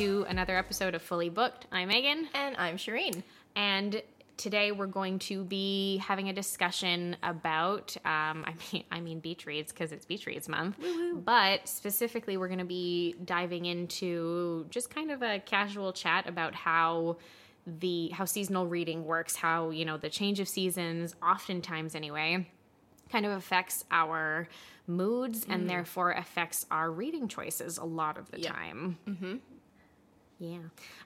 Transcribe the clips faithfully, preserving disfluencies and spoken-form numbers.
to another episode of Fully Booked. I'm Megan. And I'm Shireen. And today we're going to be having a discussion about, um, I mean, I mean beach reads because it's Beach Reads Month. Woo-hoo. But specifically we're going to be diving into just kind of a casual chat about how the how seasonal reading works, how, you know, the change of seasons, oftentimes anyway, kind of affects our moods and mm. therefore affects our reading choices a lot of the yeah. time. Mm-hmm. Yeah.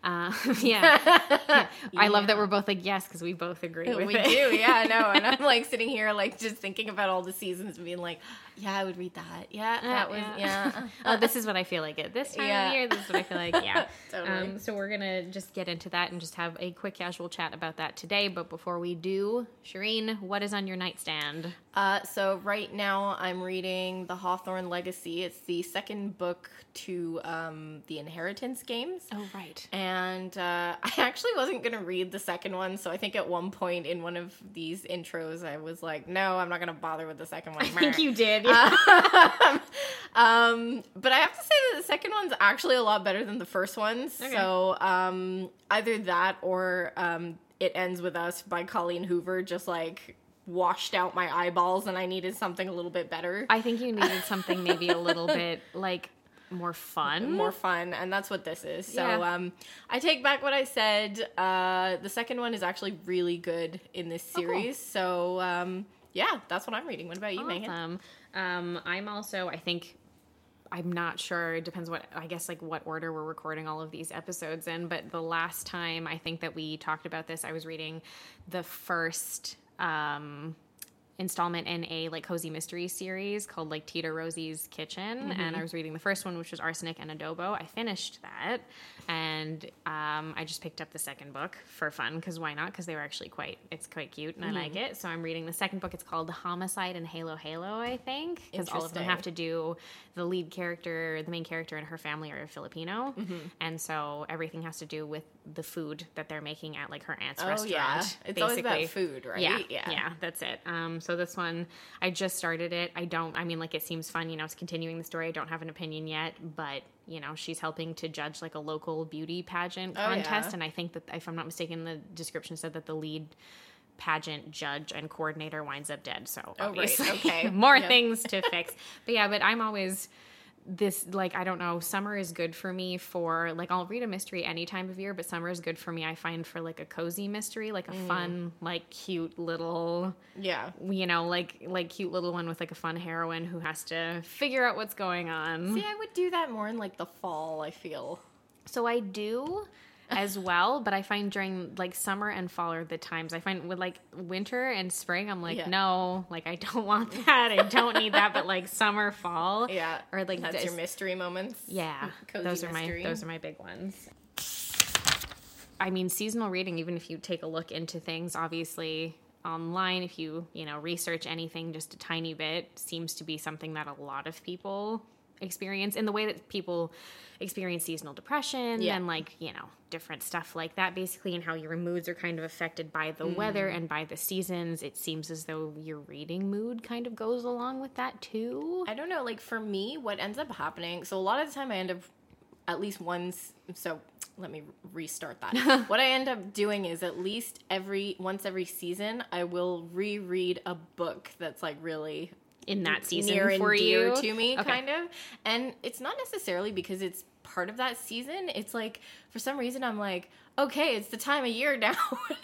Uh, yeah. yeah. I love that we're both like, yes, because we both agree with we it. We do, yeah, I know. And I'm like sitting here like just thinking about all the seasons and being like, yeah, I would read that. Yeah, uh, that was, yeah. yeah. oh, this is what I feel like at this time yeah. of year. This is what I feel like, yeah. totally. Um, so we're going to just get into that and just have a quick casual chat about that today. But before we do, Shireen, what is on your nightstand? Uh, so right now I'm reading The Hawthorne Legacy. It's the second book to um, The Inheritance Games. Oh. Right. And uh, I actually wasn't going to read the second one, so I think at one point in one of these intros, I was like, no, I'm not going to bother with the second one. I think you did. Yeah. um, but I have to say that the second one's actually a lot better than the first one, okay. so um, either that or um, It Ends With Us by Colleen Hoover just, like, washed out my eyeballs, and I needed something a little bit better. I think you needed something maybe a little bit, like... more fun more fun and that's what this is, so yeah. um I take back what I said. Uh the second one is actually really good in this series. Oh, cool. So um yeah, that's what I'm reading. What about you? Awesome. Megan? um I'm also, I think, I'm not sure, it depends what, I guess, like what order we're recording all of these episodes in, but the last time I think that we talked about this, I was reading the first um installment in a like cozy mystery series called like Tita Rosie's Kitchen, mm-hmm. and I was reading the first one, which was Arsenic and Adobo. I finished that, and um I just picked up the second book for fun, because why not, because they were actually quite it's quite cute, and mm-hmm. I like it, so I'm reading the second book. It's called Homicide and Halo Halo, I think, because all of them have to do, the lead character the main character and her family are Filipino, mm-hmm. and so everything has to do with the food that they're making at like her aunt's oh, restaurant. Yeah. It's basically always about food, right? Yeah, yeah, yeah, that's it. Um, so this one, I just started it. I don't, I mean, like, it seems fun, you know, it's continuing the story. I don't have an opinion yet, but, you know, she's helping to judge like a local beauty pageant oh, contest. Yeah. And I think that, if I'm not mistaken, the description said that the lead pageant judge and coordinator winds up dead. So oh, obviously, right. okay. more yep. things to fix. But yeah, but I'm always... This, like, I don't know, summer is good for me for, like, I'll read a mystery any time of year, but summer is good for me, I find, for, like, a cozy mystery, like a mm. fun, like, cute little, yeah, you know, like, like cute little one with, like, a fun heroine who has to figure out what's going on. See, I would do that more in, like, the fall, I feel. So I do... as well, but I find during like summer and fall are the times. I find with like winter and spring, I'm like, yeah. no, like I don't want that. I don't need that. But like summer, fall, yeah, or like that's this, your mystery moments. Yeah, cozy those are mystery. my those are my big ones. I mean, seasonal reading. Even if you take a look into things, obviously online, if you you know research anything just a tiny bit, seems to be something that a lot of people experience in the way that people experience seasonal depression yeah. and like, you know, different stuff like that basically, and how your moods are kind of affected by the mm. weather and by the seasons. It seems as though your reading mood kind of goes along with that too. I don't know, like for me, what ends up happening, so a lot of the time I end up at least once, so let me restart that. What I end up doing is at least every, once every season, I will reread a book that's like really... in that season near and for dear you to me okay. kind of, and it's not necessarily because it's part of that season. It's like for some reason I'm like, okay, it's the time of year now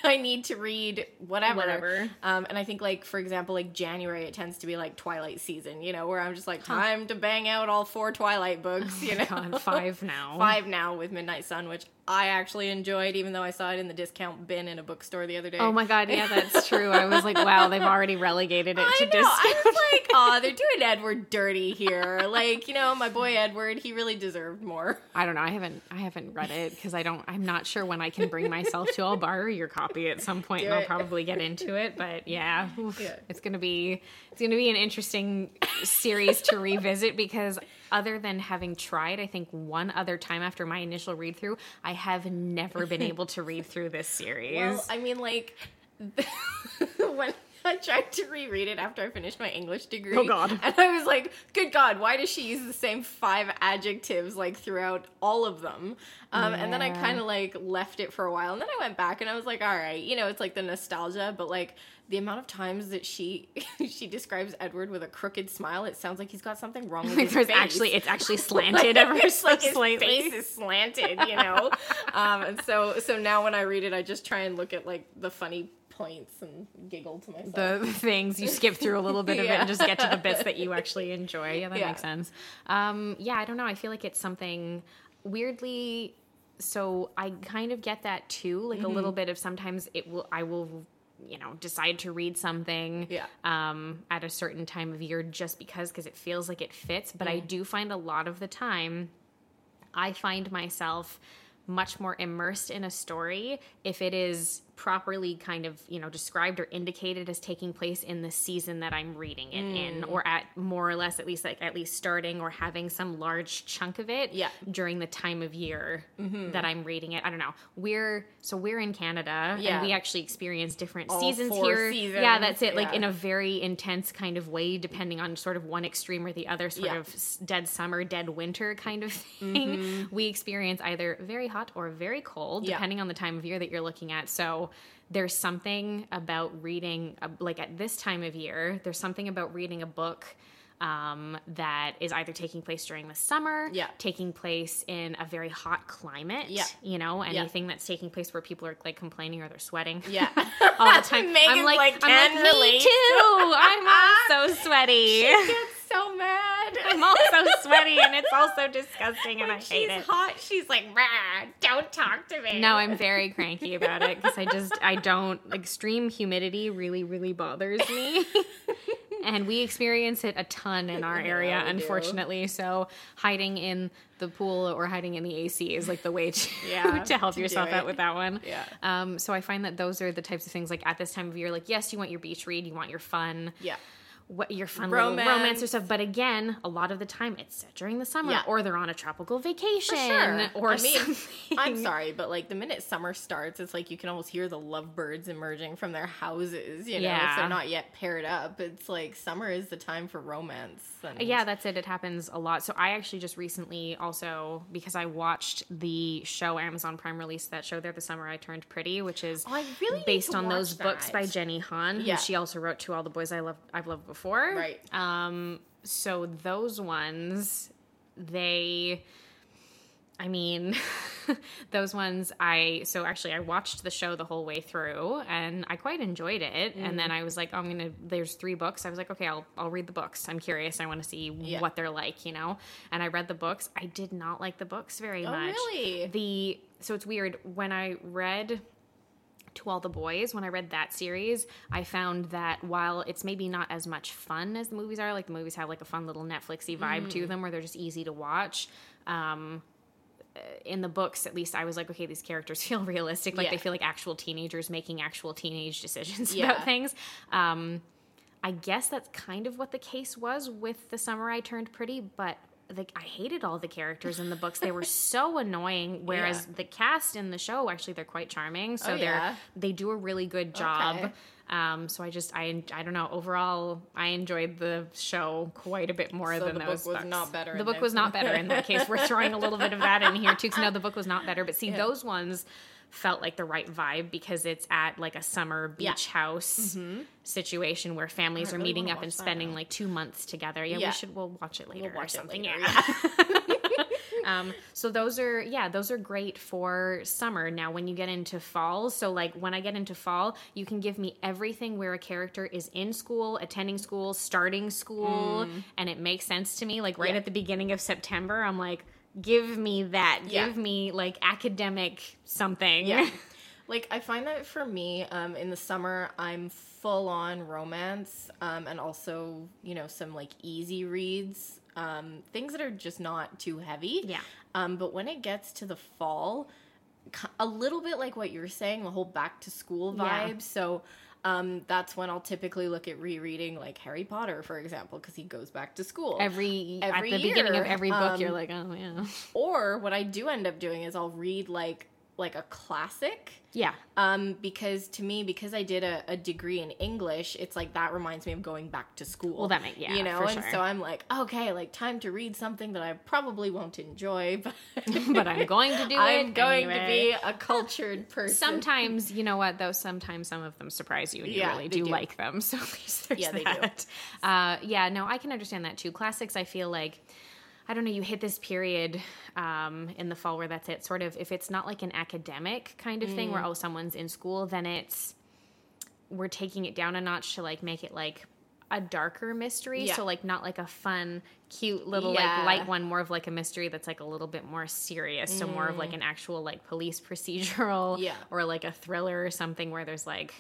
I need to read whatever whatever um and I think like for example like January, it tends to be like Twilight season, you know, where I'm just like huh. time to bang out all four Twilight books, oh you know God, five now five now with Midnight Sun, which I actually enjoyed, even though I saw it in the discount bin in a bookstore the other day. Oh my God, yeah, that's true. I was like, wow, they've already relegated it I to know. discount. I was like, oh, they're doing Edward dirty here. Like, you know, my boy Edward, he really deserved more. I don't know. I haven't I haven't read it because I don't, I'm not sure when I can bring myself to. I'll borrow your copy at some point, and I'll probably get into it. But yeah, oof, yeah. it's going to be, it's going to be an interesting series to revisit, because other than having tried, I think one other time after my initial read through, I have never been able to read through this series. Well, I mean, like, when I tried to reread it after I finished my English degree. Oh, God. And I was like, good God, why does she use the same five adjectives, like, throughout all of them? Um, yeah. And then I kind of, like, left it for a while. And then I went back and I was like, all right, you know, it's, like, the nostalgia. But, like, the amount of times that she she describes Edward with a crooked smile, it sounds like he's got something wrong with his face. Actually, it's actually slanted like, ever so like slightly. His face is slanted, you know? um, and so, so now when I read it, I just try and look at, like, the funny points and giggle to myself. The things you skip through a little bit of yeah. it and just get to the bits that you actually enjoy. Yeah, that yeah. makes sense. Um, yeah, I don't know. I feel like it's something weirdly. So I kind of get that too. Like mm-hmm. a little bit of sometimes it will. I will, you know, decide to read something yeah. um, at a certain time of year just because because it feels like it fits. But mm. I do find a lot of the time, I find myself much more immersed in a story if it is properly kind of, you know, described or indicated as taking place in the season that I'm reading it mm. in, or at more or less at least like at least starting or having some large chunk of it yeah. during the time of year mm-hmm. that I'm reading it. I don't know. We're so we're in Canada yeah. and we actually experience different All seasons four here. Seasons. Yeah, that's it. Yeah. Like in a very intense kind of way, depending on sort of one extreme or the other, sort yeah. of dead summer, dead winter kind of thing. Mm-hmm. We experience either very hot or very cold, yeah. depending on the time of year that you're looking at. So there's something about reading, uh, like at this time of year, there's something about reading a book um, that is either taking place during the summer, yeah. taking place in a very hot climate, yeah. you know, anything yeah. that's taking place where people are like complaining or they're sweating yeah. all the time. Megan's I'm like, like, I'm like me relate. Too. I'm all so sweaty. She gets so mad. I'm all so sweaty and it's all so disgusting and I hate it. She's hot. She's like, rah, don't talk to me. No, I'm very cranky about it because I just, I don't, extreme humidity really, really bothers me. And we experience it a ton in our area, yeah, unfortunately. Do. So hiding in the pool or hiding in the A C is like the way to, yeah, to help to yourself out with that one. Yeah. Um, so I find that those are the types of things like at this time of year, like, yes, you want your beach read, you want your fun. Yeah. What your fun romance. Little romance or stuff, but again, a lot of the time it's set during the summer, yeah. or they're on a tropical vacation, sure. or I mean, something. I'm sorry, but like the minute summer starts, it's like you can almost hear the lovebirds emerging from their houses. You know, yeah. if they're not yet paired up, it's like summer is the time for romance. And yeah, that's it. It happens a lot. So I actually just recently also because I watched the show Amazon Prime released that show there, The Summer I Turned Pretty, which is oh, I really based on those that. books by Jenny Han, yeah. who she also wrote to All the Boys I Love I've Loved Before. For. Right. Um, so those ones, they, I mean, those ones I, so actually I watched the show the whole way through and I quite enjoyed it. Mm-hmm. And then I was like, oh, I'm going to, there's three books. I was like, okay, I'll, I'll read the books. I'm curious. I want to see yeah. what they're like, you know? And I read the books. I did not like the books very oh, much. Really? The, so it's weird when I read To All the Boys, when I read that series, I found that while it's maybe not as much fun as the movies are, like the movies have like a fun little Netflixy vibe mm. to them where they're just easy to watch. Um, in the books, at least I was like, okay, these characters feel realistic. Like yeah. they feel like actual teenagers making actual teenage decisions yeah. about things. Um, I guess that's kind of what the case was with The Summer I Turned Pretty, but like I hated all the characters in the books. They were so annoying. Whereas yeah. the cast in the show, actually, they're quite charming. So oh, they're yeah. they do a really good job. Okay. Um, so I just I I don't know. Overall, I enjoyed the show quite a bit more so than the those book was books. Not better. The in book there. was not better in that case. We're throwing a little bit of that in here too. Because no, the book was not better. But see, yeah. those ones felt like the right vibe because it's at like a summer beach yeah. house mm-hmm. situation where families I really are meeting up and spending like two months together. Yeah, yeah, we should, we'll watch it later we'll watch or something. Later, yeah. yeah. um, so those are, yeah, those are great for summer. Now when you get into fall, so like when I get into fall, you can give me everything where a character is in school, attending school, starting school. Mm. And it makes sense to me. Like right yeah. at the beginning of September, I'm like, give me that. Yeah. Give me, like, academic something. Yeah. Like, I find that for me, um, in the summer, I'm full-on romance, um, and also, you know, some, like, easy reads, um, things that are just not too heavy. Yeah. Um, but when it gets to the fall, a little bit like what you were saying, the whole back-to-school vibe, yeah. so Um, that's when I'll typically look at rereading, like, Harry Potter, for example, because he goes back to school. Every, every at the year. Beginning of every book, um, you're like, oh, yeah. Or what I do end up doing is I'll read, like, like a classic. Yeah. Um, because to me, because I did a, a degree in English, it's like that reminds me of going back to school. Well, that makes, yeah, you know, for and sure. So I'm like, okay, like time to read something that I probably won't enjoy, but but I'm going to do I'm it. I'm going anyway. to be a cultured person. Sometimes, you know what though, sometimes some of them surprise you and you yeah, really do, do like them. So yeah, they that. do. Uh, yeah, no, I can understand that too. Classics, I feel like. I don't know, you hit this period um, in the fall where that's it. Sort of, if it's not like an academic kind of mm. thing where, oh, someone's in school, then it's, we're taking it down a notch to like make it like a darker mystery. Yeah. So like not like a fun, cute little yeah. like light one, more of like a mystery that's like a little bit more serious. Mm. So more of like an actual like police procedural yeah. or like a thriller or something where there's like...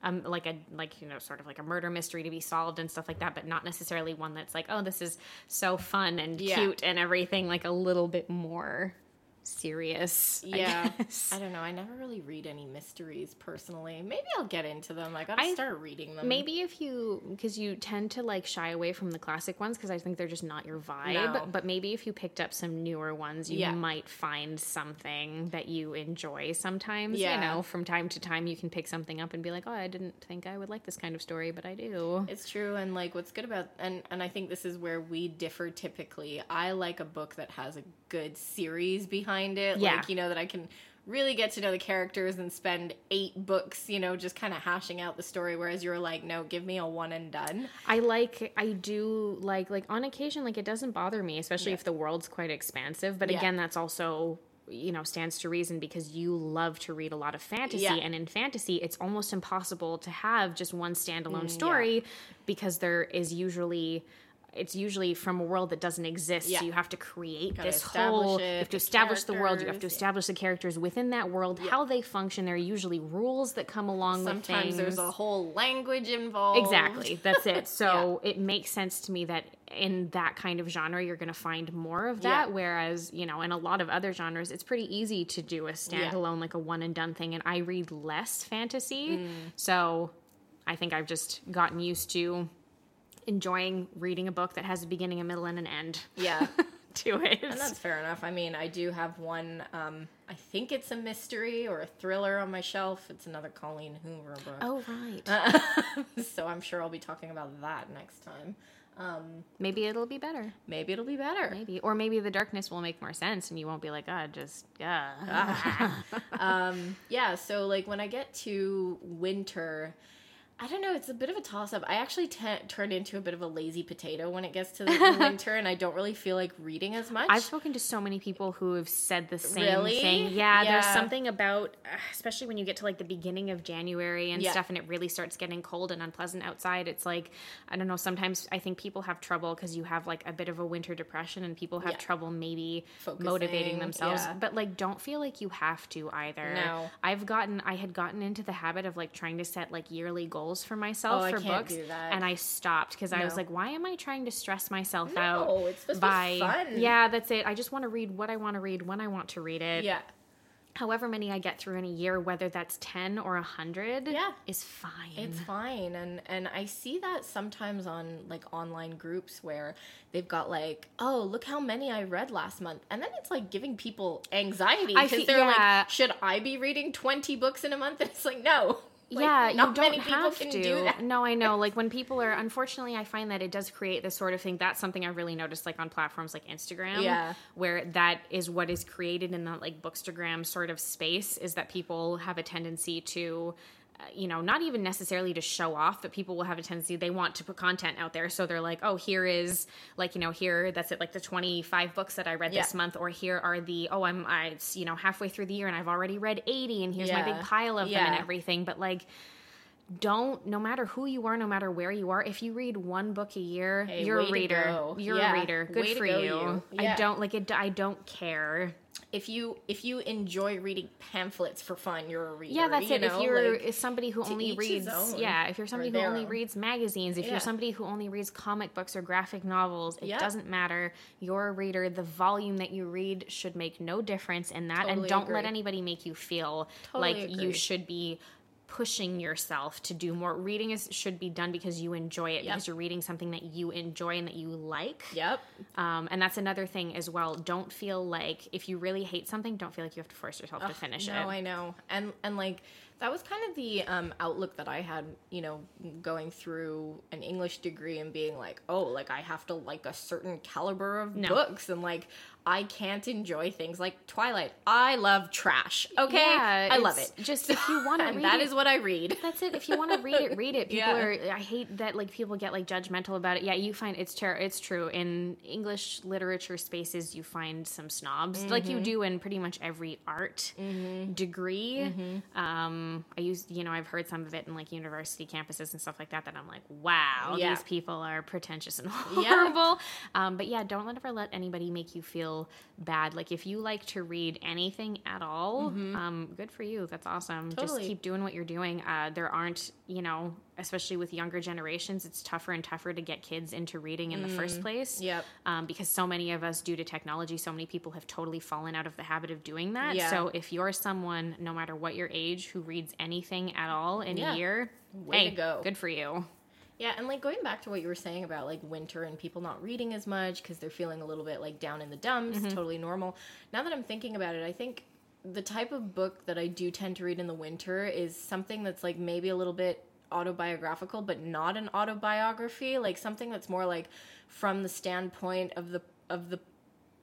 Um, like a like you know sort of like a murder mystery to be solved and stuff like that, but not necessarily one that's like, oh, this is so fun and yeah. cute and everything, like a little bit more serious. Yeah, I, I don't know. I never really read any mysteries personally. Maybe I'll get into them. I gotta I, start reading them. Maybe if you, because you tend to like shy away from the classic ones because I think they're just not your vibe. No. But maybe if you picked up some newer ones, you yeah. might find something that you enjoy. Sometimes, yeah. you know, from time to time, you can pick something up and be like, oh, I didn't think I would like this kind of story, but I do. It's true, and like what's good about and and I think this is where we differ typically. I like a book that has a good series behind. it yeah. Like, you know, that I can really get to know the characters and spend eight books, you know, just kind of hashing out the story, whereas you're like, no, give me a one and done. I like I do like like on occasion, like it doesn't bother me, especially yeah. if the world's quite expansive, but yeah. again, that's also, you know, stands to reason because you love to read a lot of fantasy yeah. and in fantasy it's almost impossible to have just one standalone story yeah. because there is usually It's usually from a world that doesn't exist. Yeah. So you have to create this whole... It, you have to establish the world. You have to establish yeah. the characters within that world, yeah. how they function. There are usually rules that come along Sometimes with things. Sometimes there's a whole language involved. Exactly. That's it. So yeah. it makes sense to me that in that kind of genre, you're going to find more of that. Yeah. Whereas, you know, in a lot of other genres, it's pretty easy to do a standalone, yeah. like a one-and-done thing. And I read less fantasy. Mm. So I think I've just gotten used to... enjoying reading a book that has a beginning, a middle, and an end. Yeah. to it. And that's fair enough. I mean, I do have one, um, I think it's a mystery or a thriller on my shelf. It's another Colleen Hoover book. Oh, right. Uh, so I'm sure I'll be talking about that next time. Um, maybe it'll be better. Maybe it'll be better. Maybe. Or maybe the darkness will make more sense and you won't be like, ah, oh, just, yeah. Uh. um, yeah. So like when I get to winter, I don't know. It's a bit of a toss-up. I actually t- turned into a bit of a lazy potato when it gets to the winter, and I don't really feel like reading as much. I've spoken to so many people who have said the same really? thing. Yeah, yeah, there's something about, especially when you get to, like, the beginning of January and yeah. stuff, and it really starts getting cold and unpleasant outside. It's like, I don't know, sometimes I think people have trouble because you have, like, a bit of a winter depression, and people have yeah. trouble maybe Focusing, motivating themselves. Yeah. But, like, don't feel like you have to either. No. I've gotten, I had gotten into the habit of, like, trying to set, like, yearly goals for myself oh, for I can't books do that. And I stopped because no. I was like, why am I trying to stress myself no, out it's supposed by to be fun. Yeah, that's it. I just want to read what I want to read when I want to read it. Yeah. However many I get through in a year, whether that's ten or a hundred, yeah. is fine. It's fine. And and I see that sometimes on like online groups where they've got like, oh, look how many I read last month. And then it's like giving people anxiety because they're yeah. like, should I be reading twenty books in a month? And it's like, no. Like, yeah, not you don't many have people can to. Do that. No, I know. Like when people are, unfortunately, I find that it does create this sort of thing. That's something I really noticed, like on platforms like Instagram, yeah. where that is what is created in that like Bookstagram sort of space. Is that people have a tendency to, uh, you know, not even necessarily to show off, but people will have a tendency they want to put content out there, so they're like, oh, here is like you know here that's it like the twenty-five books that I read yeah. this month, or here are the oh I'm I you know halfway through the year and I've already read eighty and here's yeah. my big pile of yeah. them and everything, but like. Don't, no matter who you are, no matter where you are, if you read one book a year, hey, you're a reader. You're yeah. a reader. Good way for go, you. you. Yeah. I don't like it. I don't care. If you if you enjoy reading pamphlets for fun, you're a reader. Yeah, that's you it. Know? If you're like, somebody who only reads, yeah. If you're somebody who only own. reads magazines, if yeah. you're somebody who only reads comic books or graphic novels, it yeah. doesn't matter. You're a reader. The volume that you read should make no difference in that, totally and don't agree. let anybody make you feel totally like agree. you should be. pushing yourself to do more. Reading is should be done because you enjoy it, yep. because you're reading something that you enjoy and that you like. Yep. Um, and that's another thing as well. Don't feel like if you really hate something, don't feel like you have to force yourself Ugh, to finish no, it. No, I know. And and like that was kind of the um, outlook that I had, you know, going through an English degree and being like, oh, like I have to like a certain caliber of no. books and like I can't enjoy things like Twilight. I love trash. Okay, yeah, I love it. Just if you want to, read that it, is what I read. That's it. If you want to read it, read it. People yeah. are. I hate that like people get like judgmental about it. Yeah, you find it's ter- It's true in English literature spaces. You find some snobs, mm-hmm. like you do in pretty much every art mm-hmm. degree. Mm-hmm. Um, I use you know I've heard some of it in like university campuses and stuff like that. That I'm like, wow, yeah. these people are pretentious and horrible. Yeah. Um, but yeah, don't ever let anybody make you feel bad. Like if you like to read anything at all, mm-hmm. um, good for you. That's awesome. Totally. Just keep doing what you're doing. Uh, there aren't, you know, especially with younger generations, it's tougher and tougher to get kids into reading in mm. the first place. Yep. Um, because so many of us, due to technology, so many people have totally fallen out of the habit of doing that. Yeah. So if you're someone, no matter what your age, who reads anything at all in yeah. a year, way hey, to go. Good for you. Yeah, and, like, going back to what you were saying about, like, winter and people not reading as much because they're feeling a little bit, like, down in the dumps, mm-hmm. totally normal. Now that I'm thinking about it, I think the type of book that I do tend to read in the winter is something that's, like, maybe a little bit autobiographical, but not an autobiography. Like, something that's more, like, from the standpoint of the of the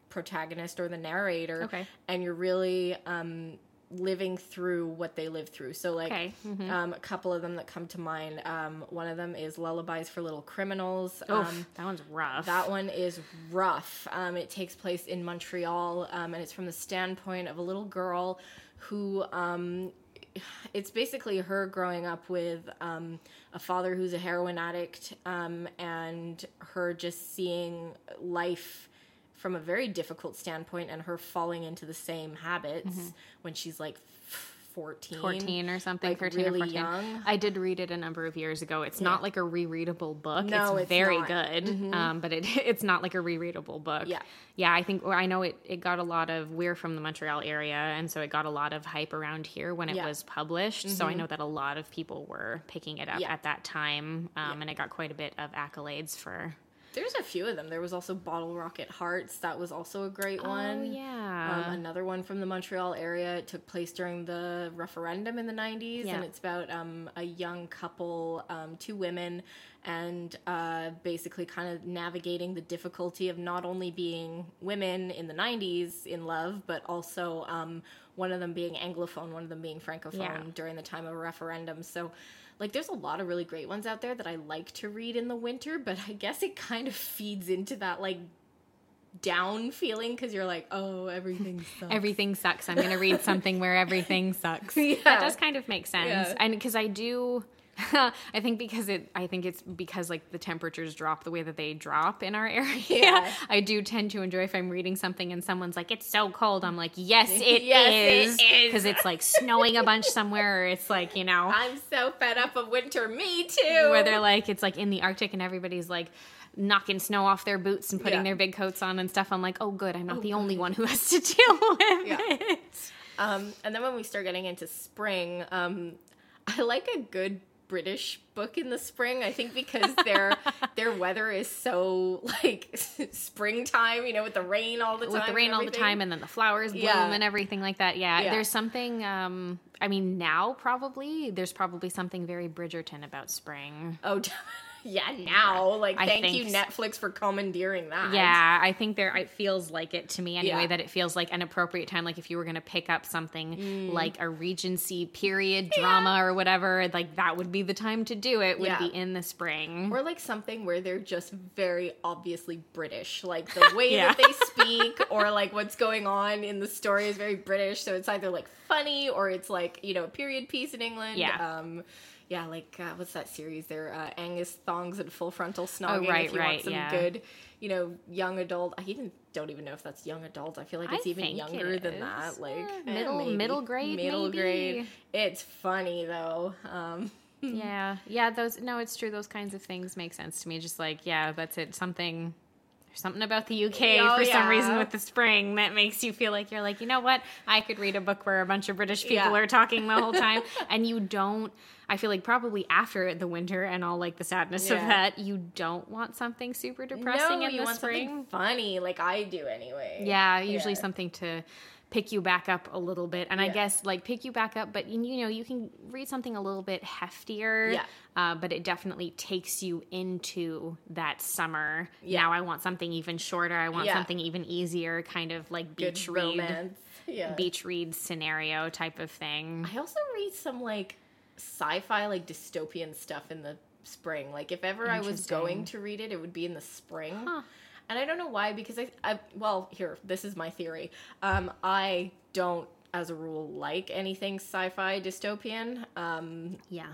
protagonist or the narrator. Okay. And you're really... Um, living through what they live through. So, like, okay. mm-hmm. um, a couple of them that come to mind. Um, one of them is Lullabies for Little Criminals. Oof, um, that one's rough. That one is rough. Um, it takes place in Montreal, um, and it's from the standpoint of a little girl who... Um, it's basically her growing up with um, a father who's a heroin addict, um, and her just seeing life... from a very difficult standpoint, and her falling into the same habits mm-hmm. when she's like fourteen. fourteen or something. Like thirteen really or fourteen. Young. I did read it a number of years ago. It's yeah. not like a rereadable book. No, it's, it's very not. Good, mm-hmm. um, but it it's not like a rereadable book. Yeah, yeah. I think I know it, it got a lot of, we're from the Montreal area, and so it got a lot of hype around here when it yeah. was published. Mm-hmm. So I know that a lot of people were picking it up yeah. at that time, um, yeah. and it got quite a bit of accolades for... There's a few of them. There was also Bottle Rocket Hearts. That was also a great one. Oh, yeah. Um, another one from the Montreal area. It took place during the referendum in the nineties, yeah. and it's about um, a young couple, um, two women, and uh, basically kind of navigating the difficulty of not only being women in the nineties in love, but also um, one of them being Anglophone, one of them being Francophone yeah. during the time of a referendum. So... Like, there's a lot of really great ones out there that I like to read in the winter, but I guess it kind of feeds into that, like, down feeling because you're like, oh, everything sucks. Everything sucks. I'm going to read something where everything sucks. Yeah. That does kind of make sense. Yeah. And because I do... I think because it, I think it's because like the temperatures drop the way that they drop in our area. Yeah. I do tend to enjoy if I'm reading something and someone's like, it's so cold. I'm like, yes, it yes, is. Because it it's like snowing a bunch somewhere. Or it's like, you know, I'm so fed up of winter. Me too. Where they're like, it's like in the Arctic and everybody's like knocking snow off their boots and putting yeah. their big coats on and stuff. I'm like, oh good. I'm not oh, the God. only one who has to deal with yeah. it. Um, and then when we start getting into spring, um, I like a good British book in the spring, I think, because their their weather is so like springtime, you know, with the rain all the time. With the rain all the time, and then the flowers bloom yeah. and everything like that. Yeah, yeah. There's something. Um, I mean, now probably there's probably something very Bridgerton about spring. Oh. Yeah, now. Like, I thank you, Netflix, for commandeering that. Yeah, I think there. It feels like it to me anyway, yeah. that it feels like an appropriate time. Like, if you were going to pick up something mm. like a Regency period drama yeah. or whatever, like, that would be the time to do it, would yeah. be in the spring. Or, like, something where they're just very obviously British. Like, the way yeah. that they speak or, like, what's going on in the story is very British. So it's either, like, funny or it's, like, you know, a period piece in England. Yeah. Um, Yeah, like, uh, what's that series there? Uh, Angus Thongs and Full Frontal Snogging. Oh, right, if you right, want some yeah. good, you know, young adult. I even don't even know if that's young adult. I feel like it's I even younger it than that. Like yeah, middle eh, maybe, middle grade, middle maybe. grade. It's funny though. Um, yeah, yeah. Those no, it's true. Those kinds of things make sense to me. Just like yeah, that's it. Something. There's something about the U K oh, for yeah. some reason with the spring that makes you feel like you're like, you know what? I could read a book where a bunch of British people yeah. are talking the whole time. And you don't, I feel like probably after the winter and all like the sadness yeah. of that, you don't want something super depressing no, in you the want spring. Something funny, like I do anyway. Yeah, usually yeah. something to pick you back up a little bit. And yeah. I guess like pick you back up, but you know, you can read something a little bit heftier, yeah. uh, but it definitely takes you into that summer. Yeah. Now I want something even shorter. I want yeah. something even easier, kind of like beach Good read, romance. Yeah. beach read scenario type of thing. I also read some like sci-fi, like dystopian stuff in the spring. Like if ever I was going to read it, it would be in the spring. Huh. And I don't know why, because I, I, well, here, this is my theory. Um, I don't, as a rule, like anything sci-fi dystopian. Um, yeah.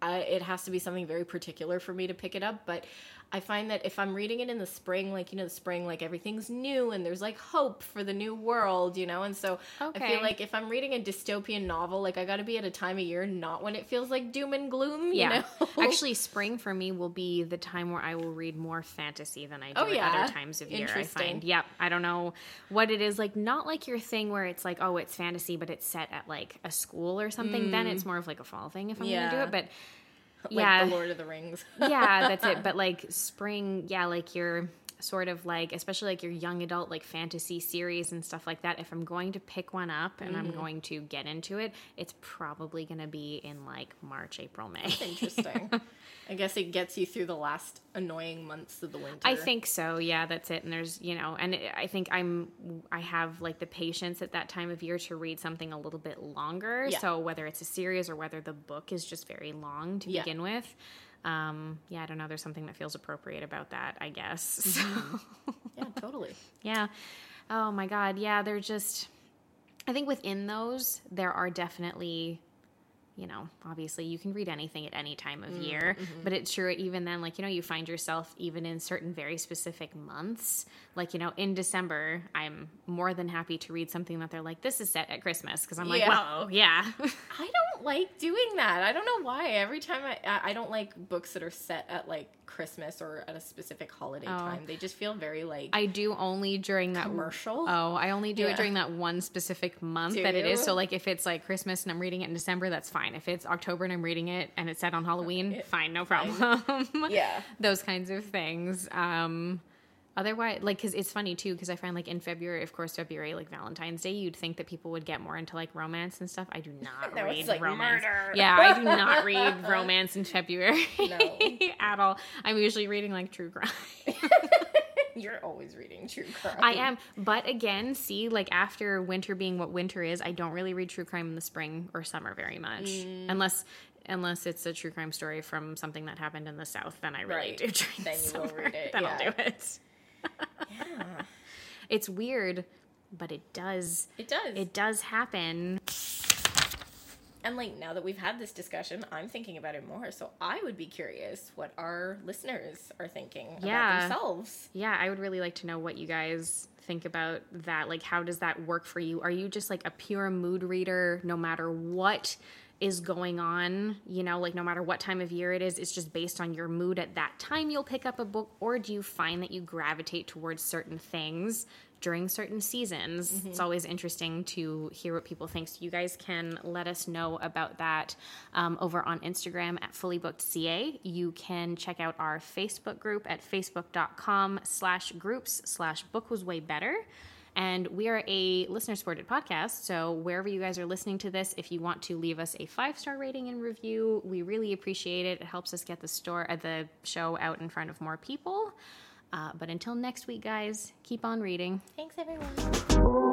I, it has to be something very particular for me to pick it up, but I find that if I'm reading it in the spring, like, you know, the spring, like, everything's new, and there's, like, hope for the new world, you know, and so okay. I feel like if I'm reading a dystopian novel, like, I gotta be at a time of year, not when it feels like doom and gloom, yeah. you know? Actually, spring for me will be the time where I will read more fantasy than I do oh, at yeah. other times of year, I find. Yep. I don't know what it is, like, not like your thing where it's like, oh, it's fantasy, but it's set at, like, a school or something, mm. then it's more of, like, a fall thing if I'm yeah. gonna do it, but... Like yeah. The Lord of the Rings. yeah, that's it. But like spring, yeah, like your sort of like, especially like your young adult like fantasy series and stuff like that. If I'm going to pick one up and mm. I'm going to get into it, it's probably going to be in like March, April, May. That's interesting. I guess it gets you through the last annoying months of the winter. I think so. Yeah, that's it. And there's, you know, and I think I'm, I have like the patience at that time of year to read something a little bit longer. Yeah. So whether it's a series or whether the book is just very long to yeah. begin with. Um, yeah, I don't know. There's something that feels appropriate about that, I guess. So. yeah, totally. yeah. Oh my God. Yeah. They're just, I think within those, there are definitely, you know, obviously you can read anything at any time of mm, year, mm-hmm. but it's true even then, like, you know, you find yourself even in certain very specific months, like, you know, in December, I'm more than happy to read something that they're like, this is set at Christmas. Cause I'm like, yeah. whoa, yeah. I don't like doing that. I don't know why. Every time I, I don't like books that are set at like Christmas or at a specific holiday oh. time. They just feel very like. I do only during that commercial. Oh, I only do yeah. it during that one specific month do that you? It is. So like, if it's like Christmas and I'm reading it in December, that's fine. If it's October and I'm reading it and it's set on Halloween, it, fine, no problem. Yeah. Those kinds of things. Um, otherwise, like, because it's funny, too, because I find, like, in February, of course, February, like, Valentine's Day, you'd think that people would get more into, like, romance and stuff. I do not that read was, like, romance. Murder. Yeah, I do not read romance in February no. at all. I'm usually reading, like, true crime. You're always reading true crime. I am. But again, see, like after winter being what winter is, I don't really read true crime in the spring or summer very much. Mm. Unless unless it's a true crime story from something that happened in the South, then I really right. do during then the summer. Then you will read it. Then yeah. I'll do it. yeah. It's weird, but it does. It does. It does happen. And, like, now that we've had this discussion, I'm thinking about it more. So I would be curious what our listeners are thinking yeah. about themselves. Yeah, I would really like to know what you guys think about that. Like, how does that work for you? Are you just, like, a pure mood reader no matter what is going on? You know, like, no matter what time of year it is, it's just based on your mood at that time you'll pick up a book? Or do you find that you gravitate towards certain things during certain seasons? Mm-hmm. It's always interesting to hear what people think. So you guys can let us know about that um, over on Instagram at Fully Booked C A. You can check out our Facebook group at facebook.com slash groups slash book was way better. And we are a listener-supported podcast, so wherever you guys are listening to this, if you want to leave us a five-star rating and review, we really appreciate it. It helps us get the store, uh, the show out in front of more people. Uh, but until next week, guys, keep on reading. Thanks, everyone.